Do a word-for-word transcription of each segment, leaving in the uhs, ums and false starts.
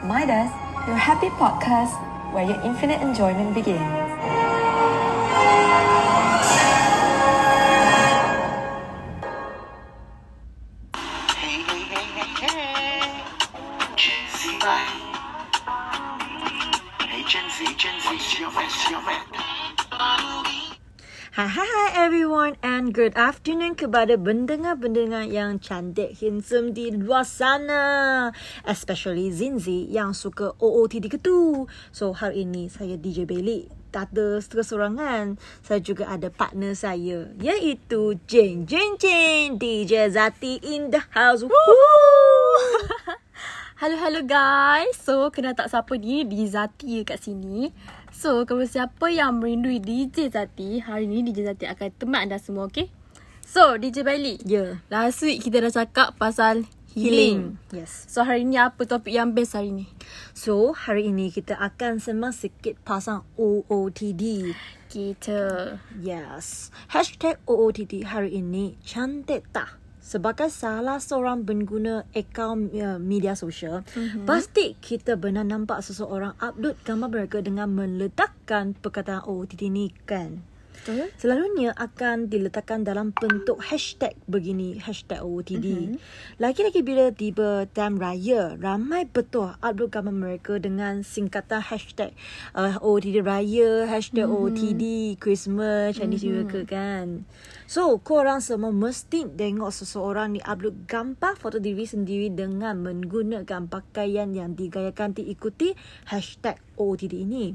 Maidas, your happy podcast where your infinite enjoyment begins. Hey, hey, hey, hey, hey. Gen Z. Hey, Gen Z, Gen Z, it's your mess, your mess. Hi, hi everyone and good afternoon kepada pendengar-pendengar yang cantik, handsome di luar sana. Especially Zinzi yang suka O O T D ketu. So, hari ini saya D J Bailey. Tak ada seorang-seorangan. Saya juga ada partner saya, iaitu Jeng Jeng Jeng, D J Zati in the house. Halo-halo guys. So, kenal tak siapa ni? D J Zati kat sini. So, kepada siapa yang merindui D J Zati, hari ni D J Zati akan teman anda semua, okay? So, D J Bailey. Ya. Yeah. Last week kita dah cakap pasal healing. healing. Yes. So, hari ni apa topik yang best hari ni? So, hari ini kita akan sembang sikit pasal O O T D. Kita. Yes. Hashtag O O T D hari ini cantik tak? Sebagai salah seorang pengguna akaun uh, media sosial, mm-hmm. pasti kita benar nampak seseorang upload gambar mereka dengan meletakkan perkataan O O T D ni kan. Betul. Selalunya akan diletakkan dalam bentuk hashtag begini, hashtag O O T D. Mm-hmm. Lagi-lagi bila tiba time raya, ramai betul upload gambar mereka dengan singkatan hashtag uh, O O T D raya, hashtag mm-hmm. O O T D, Christmas, Chinese New Year ke kan. So, korang semua mesti tengok seseorang ni upload gambar foto diri sendiri dengan menggunakan pakaian yang digayakan diikuti hashtag O O T D ini.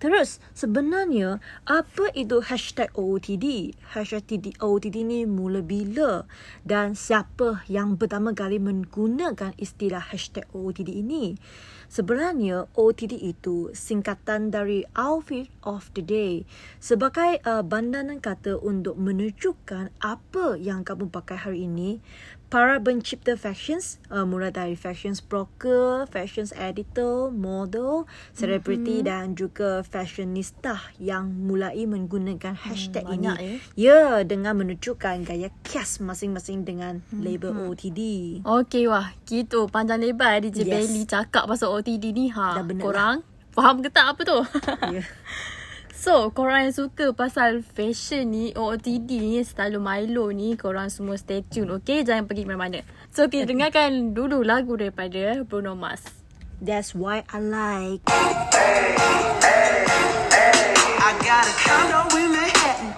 Terus, sebenarnya, apa itu hashtag O O T D? Hashtag O O T D ni mula bila? Dan siapa yang pertama kali menggunakan istilah hashtag O O T D ini? Sebenarnya, O O T D itu singkatan dari Outfit of the Day. Sebagai uh, bandaran kata untuk menunjukkan apa yang kamu pakai hari ini, para pencipta fashions, uh, mulai dari fashions blogger, fashions editor, model, selebriti mm-hmm. dan juga fashionista yang mulai menggunakan hashtag hmm, ini. Ya, yeah, dengan menunjukkan gaya khas masing-masing dengan mm-hmm. label O O T D. Okey, wah, gitu panjang lebar D J yes. Bailey cakap pasal O O T D ni. Ha, korang lah faham ke tak apa tu? Yeah. So, korang yang suka pasal fashion ni, O O T D ni, selalu Milo ni, korang semua stay tune, okay? Jangan pergi mana-mana. So, kita okay. dengarkan dulu lagu daripada Bruno Mars. That's why I like. Hey, hey, hey. I got a condo in Manhattan.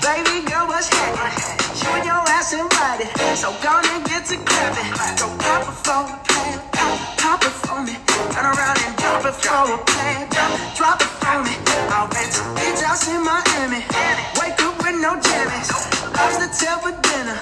Baby girl, what's happening? You and your ass invited. So, gonna get to clapping. Go pop it for a plan. Pop it for me. Turn around and drop it for a plan. Drop it for me. I'll rent a beach house in Miami. Wake up with no jammies. Lobster tail for dinner.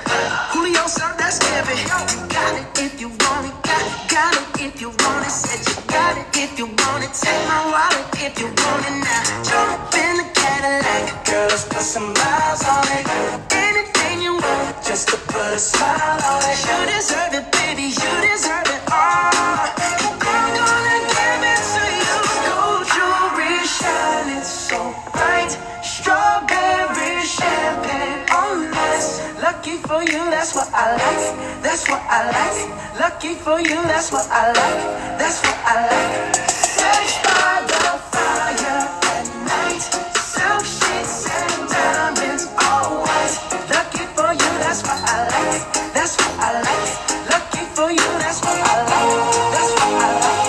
Julio served that scampi. You got it if you want it. Got, got it if you want it. Said you got it if you want it. Take my wallet if you want it now. Jump in the Cadillac. Girl, let's put some miles on it. Anything you want, just to put a smile on it. You deserve it, baby. You deserve it all. I'm gonna give it to you. Gold jewelry shining so bright. Strawberry champagne on ice. Lucky for you, that's what I like. That's what I like. Lucky for you, that's what I like. That's what I like. Search by the fire at night. Silk sheets and diamonds all white. Lucky for you, that's what I like. That's what I like. Lucky for you, that's what I like. That's what I like.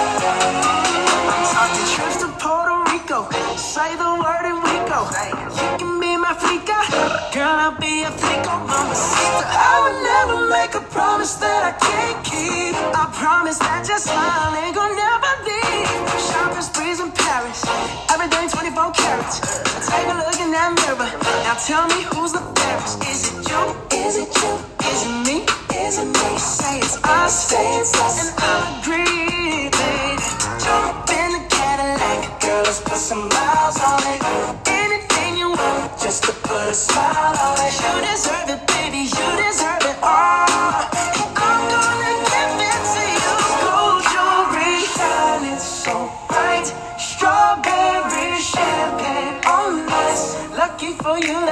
I'm talking trips to Puerto Rico. Say the word and we go. You can be my flica. Girl, I'll be a flico, mama. I would never make a promise that I can't keep. I promise that your smile ain't gonna never leave. Shopping sprees in Paris. Everything twenty-four carats. Take a look in that mirror. Now tell me who's the fairest. Is it you? Is it you? Is it me? Is it me? Say it's us. Say it's us. And I agree, baby. Jump in the Cadillac. Girl, let's put some miles on it. Anything you want, just to put a smile on it. You deserve it, baby. You deserve it all. And I'm gonna give it to you. Gold jewelry shining so bright. Strawberry champagne on ice. Lucky for you,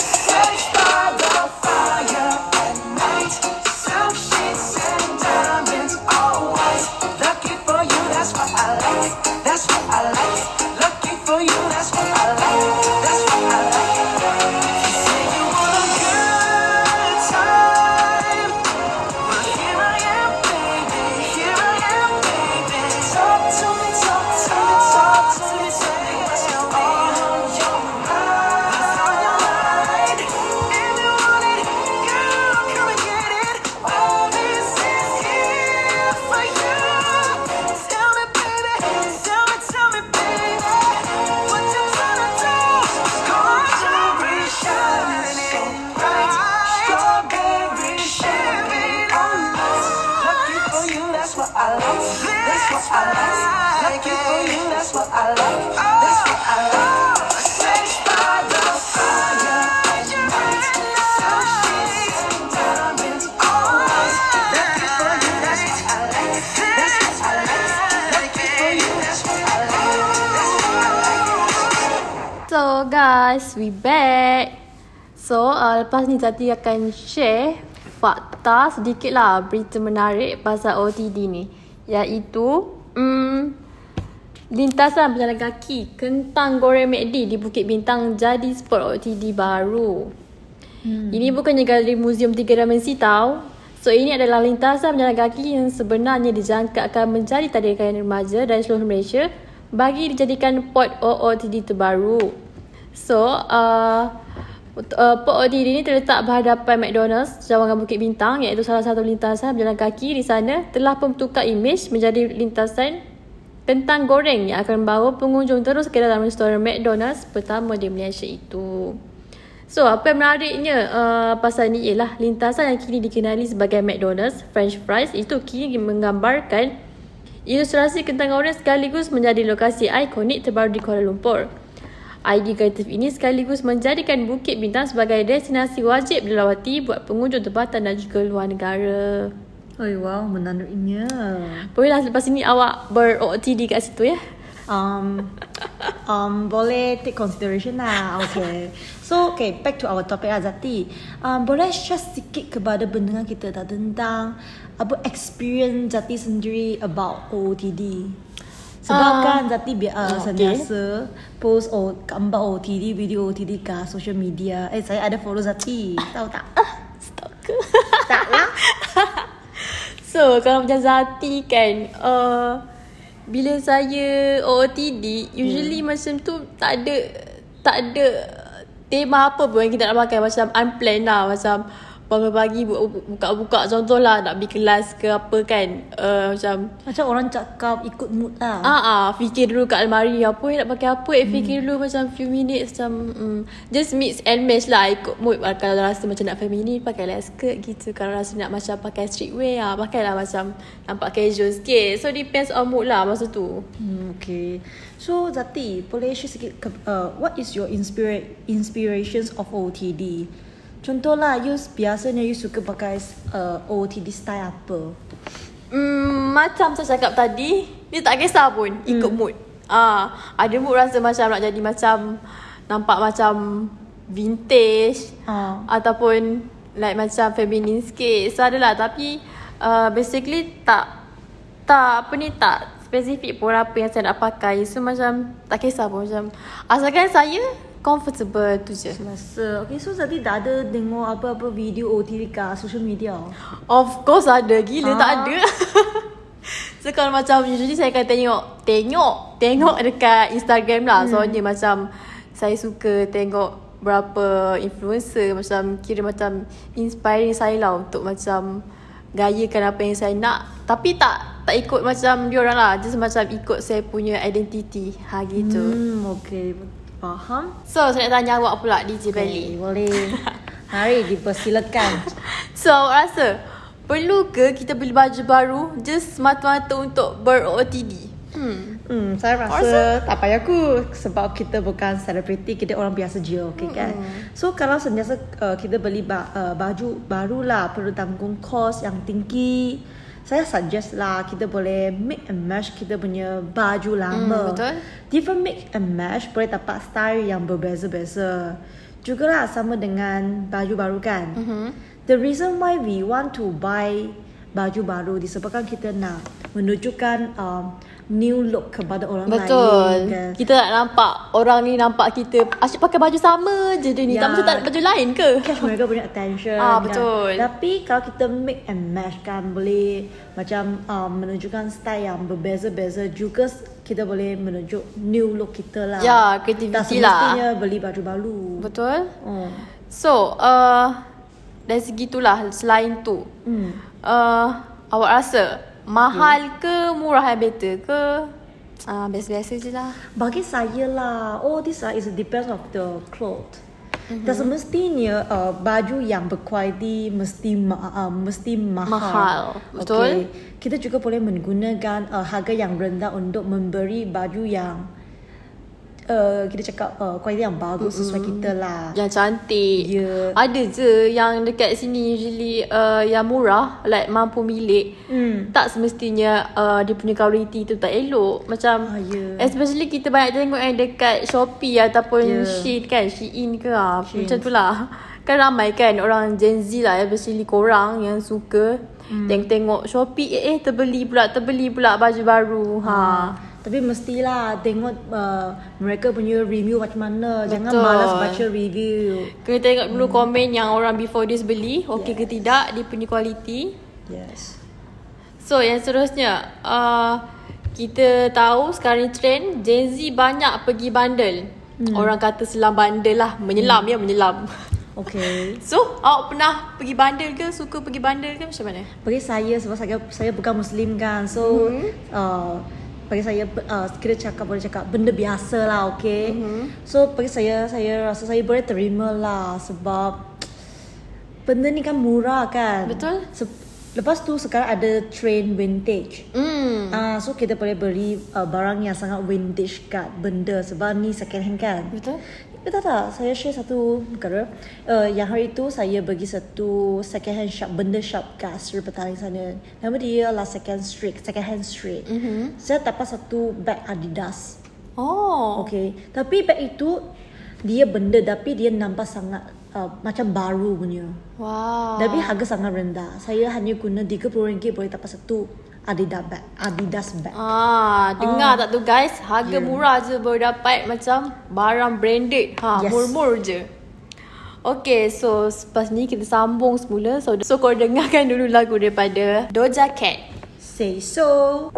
Search by the fire. So guys, we back. So uh, lepas ni Zati akan share fakta sedikit lah, berita menarik pasal O T D ni, iaitu um, lintasan berjalan kaki kentang goreng McD di Bukit Bintang jadi spot O T D baru. hmm. Ini bukannya galeri Museum Tiga Dimensi tau. So ini adalah lintasan berjalan kaki yang sebenarnya dijangka akan menjadi tadikain remaja dari seluruh Malaysia bagi dijadikan port O O T D terbaru. So, uh, uh, Port O O T D ini terletak berhadapan McDonald's Jawangan Bukit Bintang, iaitu salah satu lintasan berjalan kaki di sana telah memtukar imej menjadi lintasan kentang goreng yang akan membawa pengunjung terus ke dalam restoran McDonald's pertama di Malaysia itu. So, apa yang menariknya uh, pasal ni ialah lintasan yang kini dikenali sebagai McDonald's French Fries itu kini menggambarkan ilustrasi kentang goreng sekaligus menjadi lokasi ikonik terbaru di Kuala Lumpur. Idea kreatif ini sekaligus menjadikan Bukit Bintang sebagai destinasi wajib dilawati buat pengunjung tempatan dan juga luar negara. Oh wow, menariknya. Bolehlah lepas ini awak ber-O T D kat situ ya? Um, um, boleh take consideration lah. Okay. So okay, back to our topic Azati. Um, boleh share sikit kepada pendengar kita tak tentang apa experience Zati sendiri about O O T D? Sebab uh, kan Zati uh, sentiasa okay. post o, gambar O O T D, video O O T D kat social media. Eh, saya ada follow Zati, tahu tak? Uh, stalker. Tak lah. So kalau macam Zati kan, uh, bila saya O O T D usually hmm. macam tu tak ada, tak ada tema apa pun yang kita nak pakai. Macam unplanned lah, macam pagi-pagi buka-buka contohlah nak pergi kelas ke apa kan, uh, macam macam orang cakap ikut mood lah. Ah ah, fikir dulu kat almari apa nak pakai apa, eh, fikir hmm. dulu macam few minutes macam um, just mix and match lah ikut mood. Kalau rasa macam nak feminin pakailah skirt gitu, kalau rasa nak macam pakai streetwear ah pakailah macam nampak casual sikit. So depends on mood lah masa tu. Hmm, okay. So Zati, boleh share sikit uh, what is your inspira- inspirations of O O T D? Contohlah, you biasanya you suka pakai uh, O O T D style apa? Hmm, macam saya cakap tadi, dia tak kisah pun, ikut hmm. mood. Ah, ada mood rasa macam nak jadi macam nampak macam vintage ah. ataupun like macam feminine sikit. So adalah, tapi uh, basically tak tak apa ni, tak spesifik pun apa yang saya nak pakai. So macam tak kisah pun, macam asalkan saya comfortable tu je. Semasa. Okay, so Zati tak ada tengok apa-apa video O T D kat social media? Of course ada. Gila ha? tak ada. So kalau macam usually saya akan tengok, tengok, tengok dekat Instagram lah. Hmm. Soalnya macam saya suka tengok berapa influencer, macam kira macam inspiring saya lah untuk macam gayakan apa yang saya nak. Tapi tak tak ikut macam diorang lah. Just macam ikut saya punya identity. Ha gitu. Hmm, okay. Faham. So saya nak tanya awak pula D J Bailey. Boleh. Mari dipersilakan. So awak rasa perlu ke kita beli baju baru just semata-mata untuk ber-O O T D? Hmm. Hmm, saya rasa awesome. Tak payah aku, sebab kita bukan selebriti, kita orang biasa je, okey kan. Hmm. So kalau sentiasa uh, kita beli ba- uh, baju barulah perlu tanggung kos yang tinggi. Saya suggest lah kita boleh make and match kita punya baju lama. Mm, betul. Different make and match boleh dapat style yang berbeza-beza. Juga lah sama dengan baju baru kan. Mm-hmm. The reason why we want to buy baju baru disebabkan kita nak menunjukkan um, new look kepada orang lain. Betul. Kan? Kita nak nampak orang ni nampak kita asyik pakai baju sama je dia ni. Ya. Tak macam tak baju lain ke? Catch mereka punya attention. Ah, kan? Betul. Tapi kalau kita make and match kan boleh macam um, menunjukkan style yang berbeza-beza, juga kita boleh menunjuk new look kita lah. Ya, kreativiti lah. Tak semestinya beli baju baru. Betul. Hmm. So, uh, dari segitulah selain tu. Hmm. Uh, awak rasa mahal ke murah yang better ke uh, biasa-biasa je lah? Bagi saya lah, oh this is depends of the clothes. mm-hmm. Dan semestinya uh, baju yang berkualiti mesti ma- uh, mesti mahal, mahal. Betul? Okay. Kita juga boleh menggunakan uh, harga yang rendah untuk memberi baju yang Uh, kita cakap uh, kualiti yang bagus, mm-hmm, sesuai kita lah, yang cantik, yeah. Ada je yang dekat sini usually uh, yang murah, like mampu milik, mm. Tak semestinya uh, dia punya kualiti tu tak elok. Macam ah, yeah. Especially kita banyak tengok yang eh, dekat Shopee ataupun yeah. Shein kan, Shein ke lah. Shein. Macam tu lah. Kan ramai kan orang Gen Z lah, especially korang yang suka mm. tengok-tengok Shopee, Eh eh terbeli pula Terbeli pula baju baru. mm. Haa, tapi mestilah tengok uh, mereka punya review macam mana. Betul. Jangan malas baca review. Kena tengok dulu hmm. komen yang orang before this beli, okey yes. ke tidak, dia punya kualiti. Yes. So yang seterusnya, uh, kita tahu sekarang ni trend Gen Z banyak pergi bandel. hmm. Orang kata selam bandel lah, menyelam, hmm. ya menyelam. Okay. So, awak pernah pergi bandel ke? Suka pergi bandel ke? Macam mana? Bagi saya, sebab saya, saya bukan Muslim kan. So hmm. uh, bagi saya uh, kira cakap boleh cakap benda biasa lah, okay. Mm-hmm. So bagi saya, saya rasa saya boleh terima lah sebab benda ni kan murah kan. Betul. Se- Lepas tu sekarang ada trend vintage. Mm. Uh, so kita boleh beli uh, barang yang sangat vintage kat benda sebab ni second hand kan. Betul. Betul tak? Saya share satu perkara. Uh, yang hari tu saya pergi satu second hand shop, benda shop kat Seri Petaling sana. Nama dia Last Second Street, second hand street. Mm-hmm. Saya dapat satu bag Adidas. Oh. Okay. Tapi bag itu dia benda tapi dia nampak sangat uh, macam baru punya. Wow. Tapi harga sangat rendah. Saya hanya guna tiga puluh ringgit boleh dapat satu Adidas bag. Adidas bag. Ah, dengar ah. tak tu guys? Harga yeah. murah je boleh dapat macam barang branded. Ha, yes. murmur je. Okay, so lepas ni kita sambung semula. So, so korang dengarkan dulu lagu daripada Doja Cat, Say So.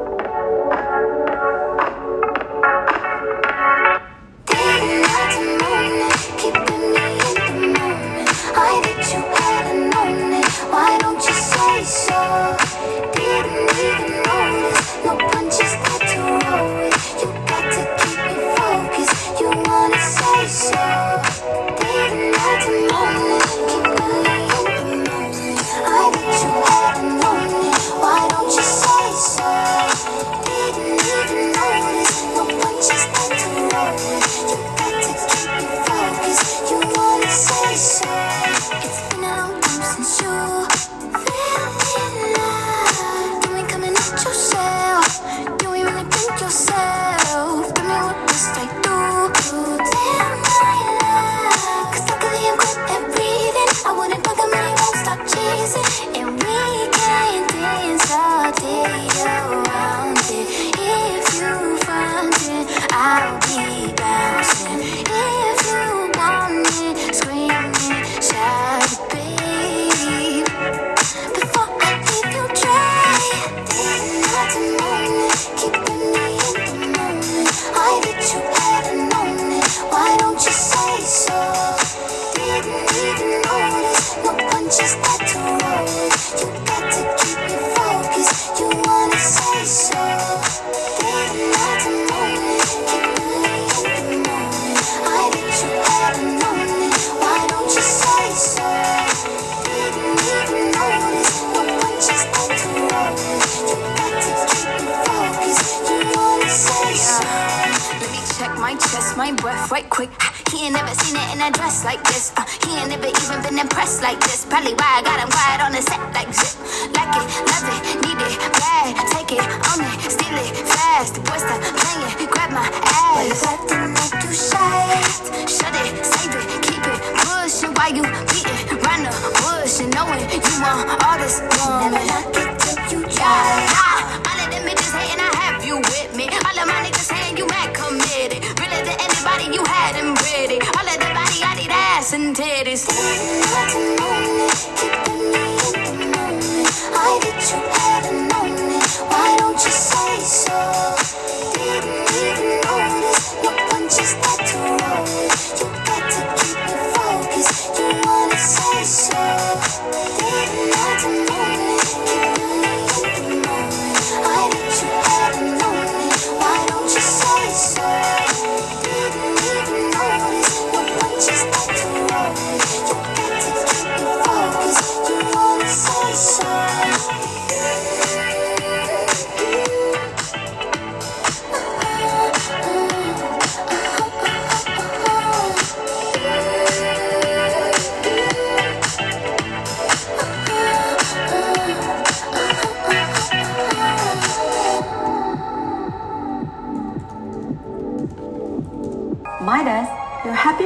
Just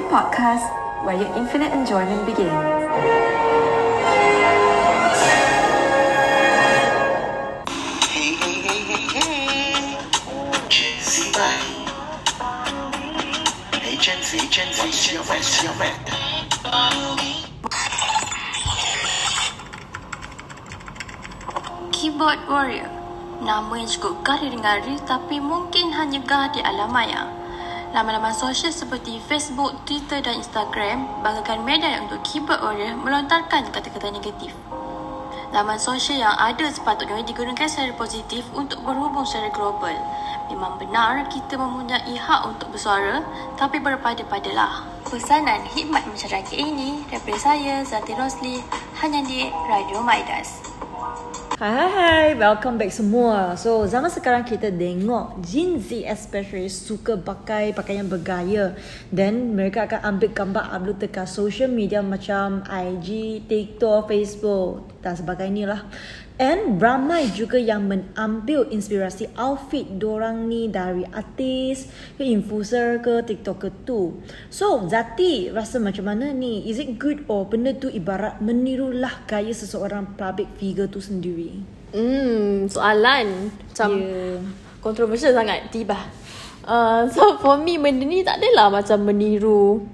Play Podcast, where your infinite enjoyment begins. Hey, hey, hey, hey, hey. Gen Z. Hey, Gen Z, Gen Z, what's your best, your best? Keyboard Warrior. Nama yang cukup gah didengari tapi mungkin hanya gah di alam maya. Laman-laman sosial seperti Facebook, Twitter dan Instagram bagaikan medan untuk keyboard warrior melontarkan kata-kata negatif. Laman sosial yang ada sepatutnya digunakan secara positif untuk berhubung secara global. Memang benar kita mempunyai hak untuk bersuara, tapi berpada-padalah. Pesanan hikmat masyarakat ini daripada saya, Zati Rosli, hanya di Radio Maidas. Hai hai hai, welcome back semua. So zaman sekarang kita tengok Gen Z especially suka pakai pakaian bergaya. Then mereka akan ambil gambar upload dekat social media macam I G, TikTok, Facebook dan sebagainya lah. And ramai juga yang mengambil inspirasi outfit dorang ni dari artis ke influencer ke TikToker tu. So Zati rasa macam mana ni? Is it good or benda tu ibarat menirulah gaya seseorang public figure tu sendiri? Hmm, soalan macam yeah. Kontroversial sangat tiba. Uh, so for me benda ni tak adalah macam meniru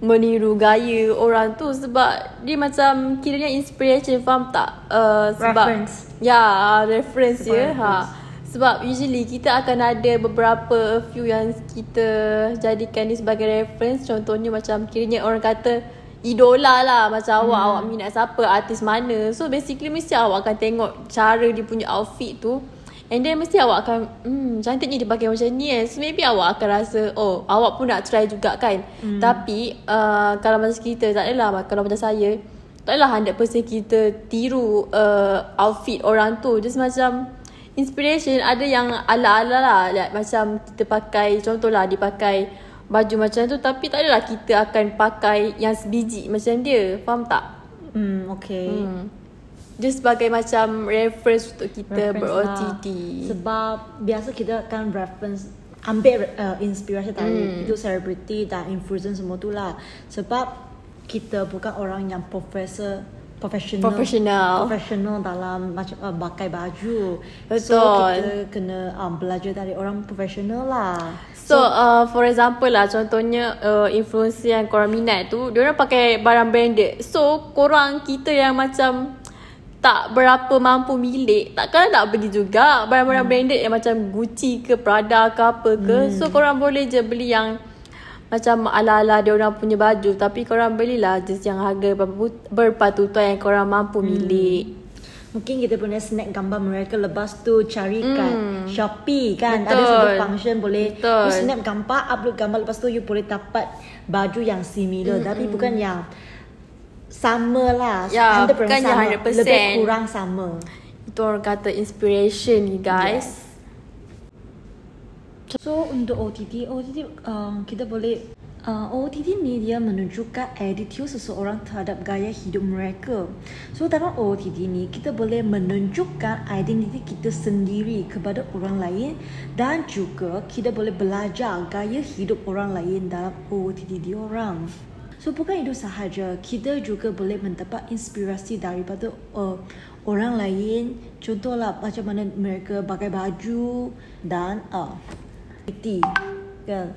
meniru gaya orang tu, sebab dia macam kiranya inspiration, faham tak? Uh, sebab reference. Ya, reference sebab ya. Reference. Ha. Sebab usually kita akan ada beberapa few yang kita jadikan ni sebagai reference. Contohnya macam kiranya orang kata idola lah, macam hmm. awak awak minat siapa, artis mana. So basically mesti awak akan tengok cara dia punya outfit tu. And then mesti awak akan hmm, cantiknya dia pakai macam ni eh. So maybe awak akan rasa oh awak pun nak try juga kan. mm. Tapi uh, kalau macam kita tak adalah, kalau macam saya tak adalah one hundred percent kita tiru uh, outfit orang tu. Just macam inspiration, ada yang ala-ala lah, like, macam kita pakai, contohlah dia pakai baju macam tu, tapi tak adalah kita akan pakai yang sebiji macam dia, faham tak? Hmm, okay. Hmm. Dia sebagai macam reference untuk kita ber-O T T lah. Sebab biasa kita kan reference ambil uh, inspirasi dari hmm. itu celebrity dan influencer semua tu lah. Sebab kita bukan orang yang professor professional professional, professional dalam macam uh, pakai baju. Betul. So kita kena um, belajar dari orang professional lah. So, so uh, for example lah, contohnya uh, influencer yang korang minat tu dia orang pakai barang branded. So korang, kita yang macam tak berapa mampu milik, takkan nak beli juga barang-barang hmm. branded yang macam Gucci ke Prada ke apa ke. hmm. So korang boleh je beli yang macam ala-ala dia orang punya baju, tapi korang belilah just yang harga berpatutan yang korang mampu milik. hmm. Mungkin kita punya snap gambar mereka lepas tu cari kat mm. Shopee kan. Betul. Ada satu function boleh you snap gambar, upload gambar, lepas tu you boleh dapat baju yang similar. Mm-mm. Tapi bukan yang sama lah, ya, one hundred percent bukan sama, yang one hundred percent lebih kurang sama. Itu orang kata inspiration ni guys. Yes. So untuk O T T, O T T um, kita boleh uh, O T T ni dia menunjukkan attitude seseorang terhadap gaya hidup mereka. So dalam O T T ni kita boleh menunjukkan identiti kita sendiri kepada orang lain, dan juga kita boleh belajar gaya hidup orang lain dalam O T T diorang. So bukan itu sahaja, kita juga boleh mendapat inspirasi daripada uh, orang lain. Contohlah macam mana mereka pakai baju dan uh, beauty. Kan?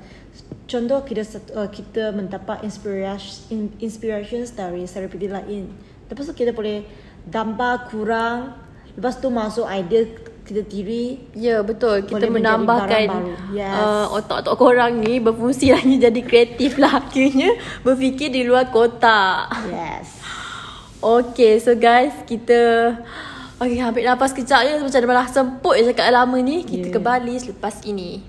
Contoh kita uh, kita mendapat inspiration inspirations dari celebrity lain. Lepas tu kita boleh gambar kurang, lepas tu masuk idea kita diri. Ya, yeah, betul. Kita menambahkan yes. uh, otak-otak korang ni berfungsi lagi, jadi kreatif lah. Akhirnya berfikir di luar kotak. Yes. Okay, so guys, kita okay, ambil nafas kejap je. Macam dah semput je cakap lama ni. Kita yeah. ke Bali selepas ini.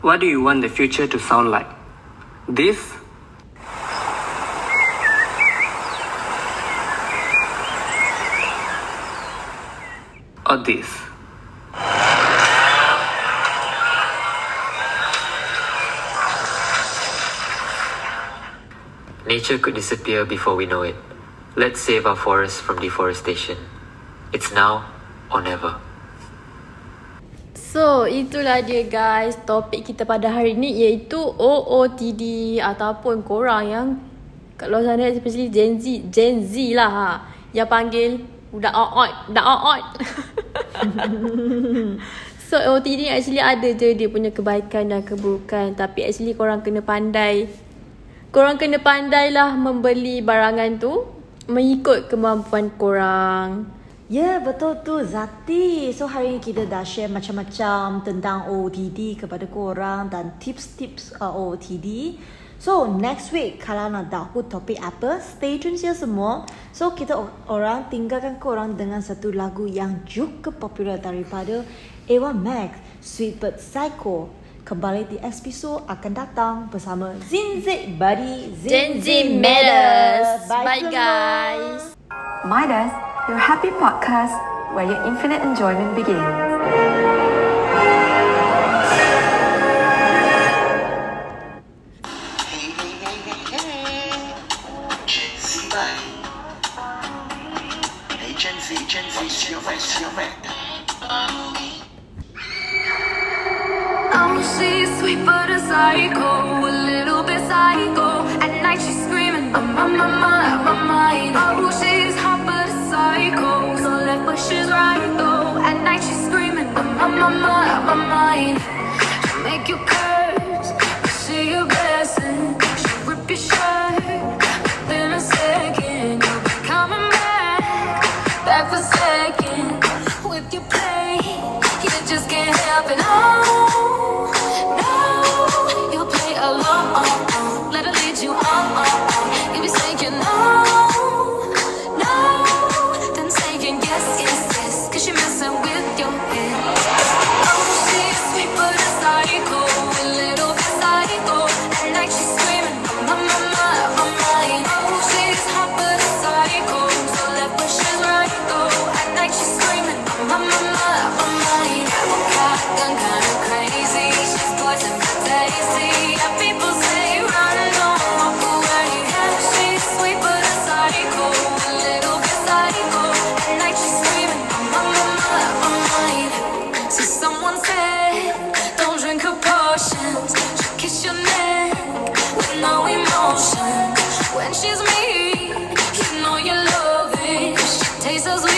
What do you want the future to sound like? This? Or this? Nature could disappear before we know it. Let's save our forests from deforestation. It's now or never. So itulah dia guys, topik kita pada hari ni iaitu O O T D ataupun korang yang kat luar sana, especially Gen Z, Gen Z lah ha, yang panggil dah oot, dah oot. So O O T D actually ada je dia punya kebaikan dan keburukan, tapi actually korang kena pandai. Korang kena pandailah membeli barangan tu mengikut kemampuan korang. Ya yeah, betul tu Zati. So hari ni kita dah share macam-macam tentang O O T D kepada korang dan tips-tips uh, O O T D. So next week kalau nak tahu topik apa, stay tune je semua. So kita orang tinggalkan korang dengan satu lagu yang juga popular daripada Ava Max, Sweet But Psycho. Kembali di episode akan datang bersama Gen Z Buddy, Gen Z Midas. Bye, bye guys. Midas, your happy podcast where your infinite enjoyment begins. When she's me, you know you love it. She tastes as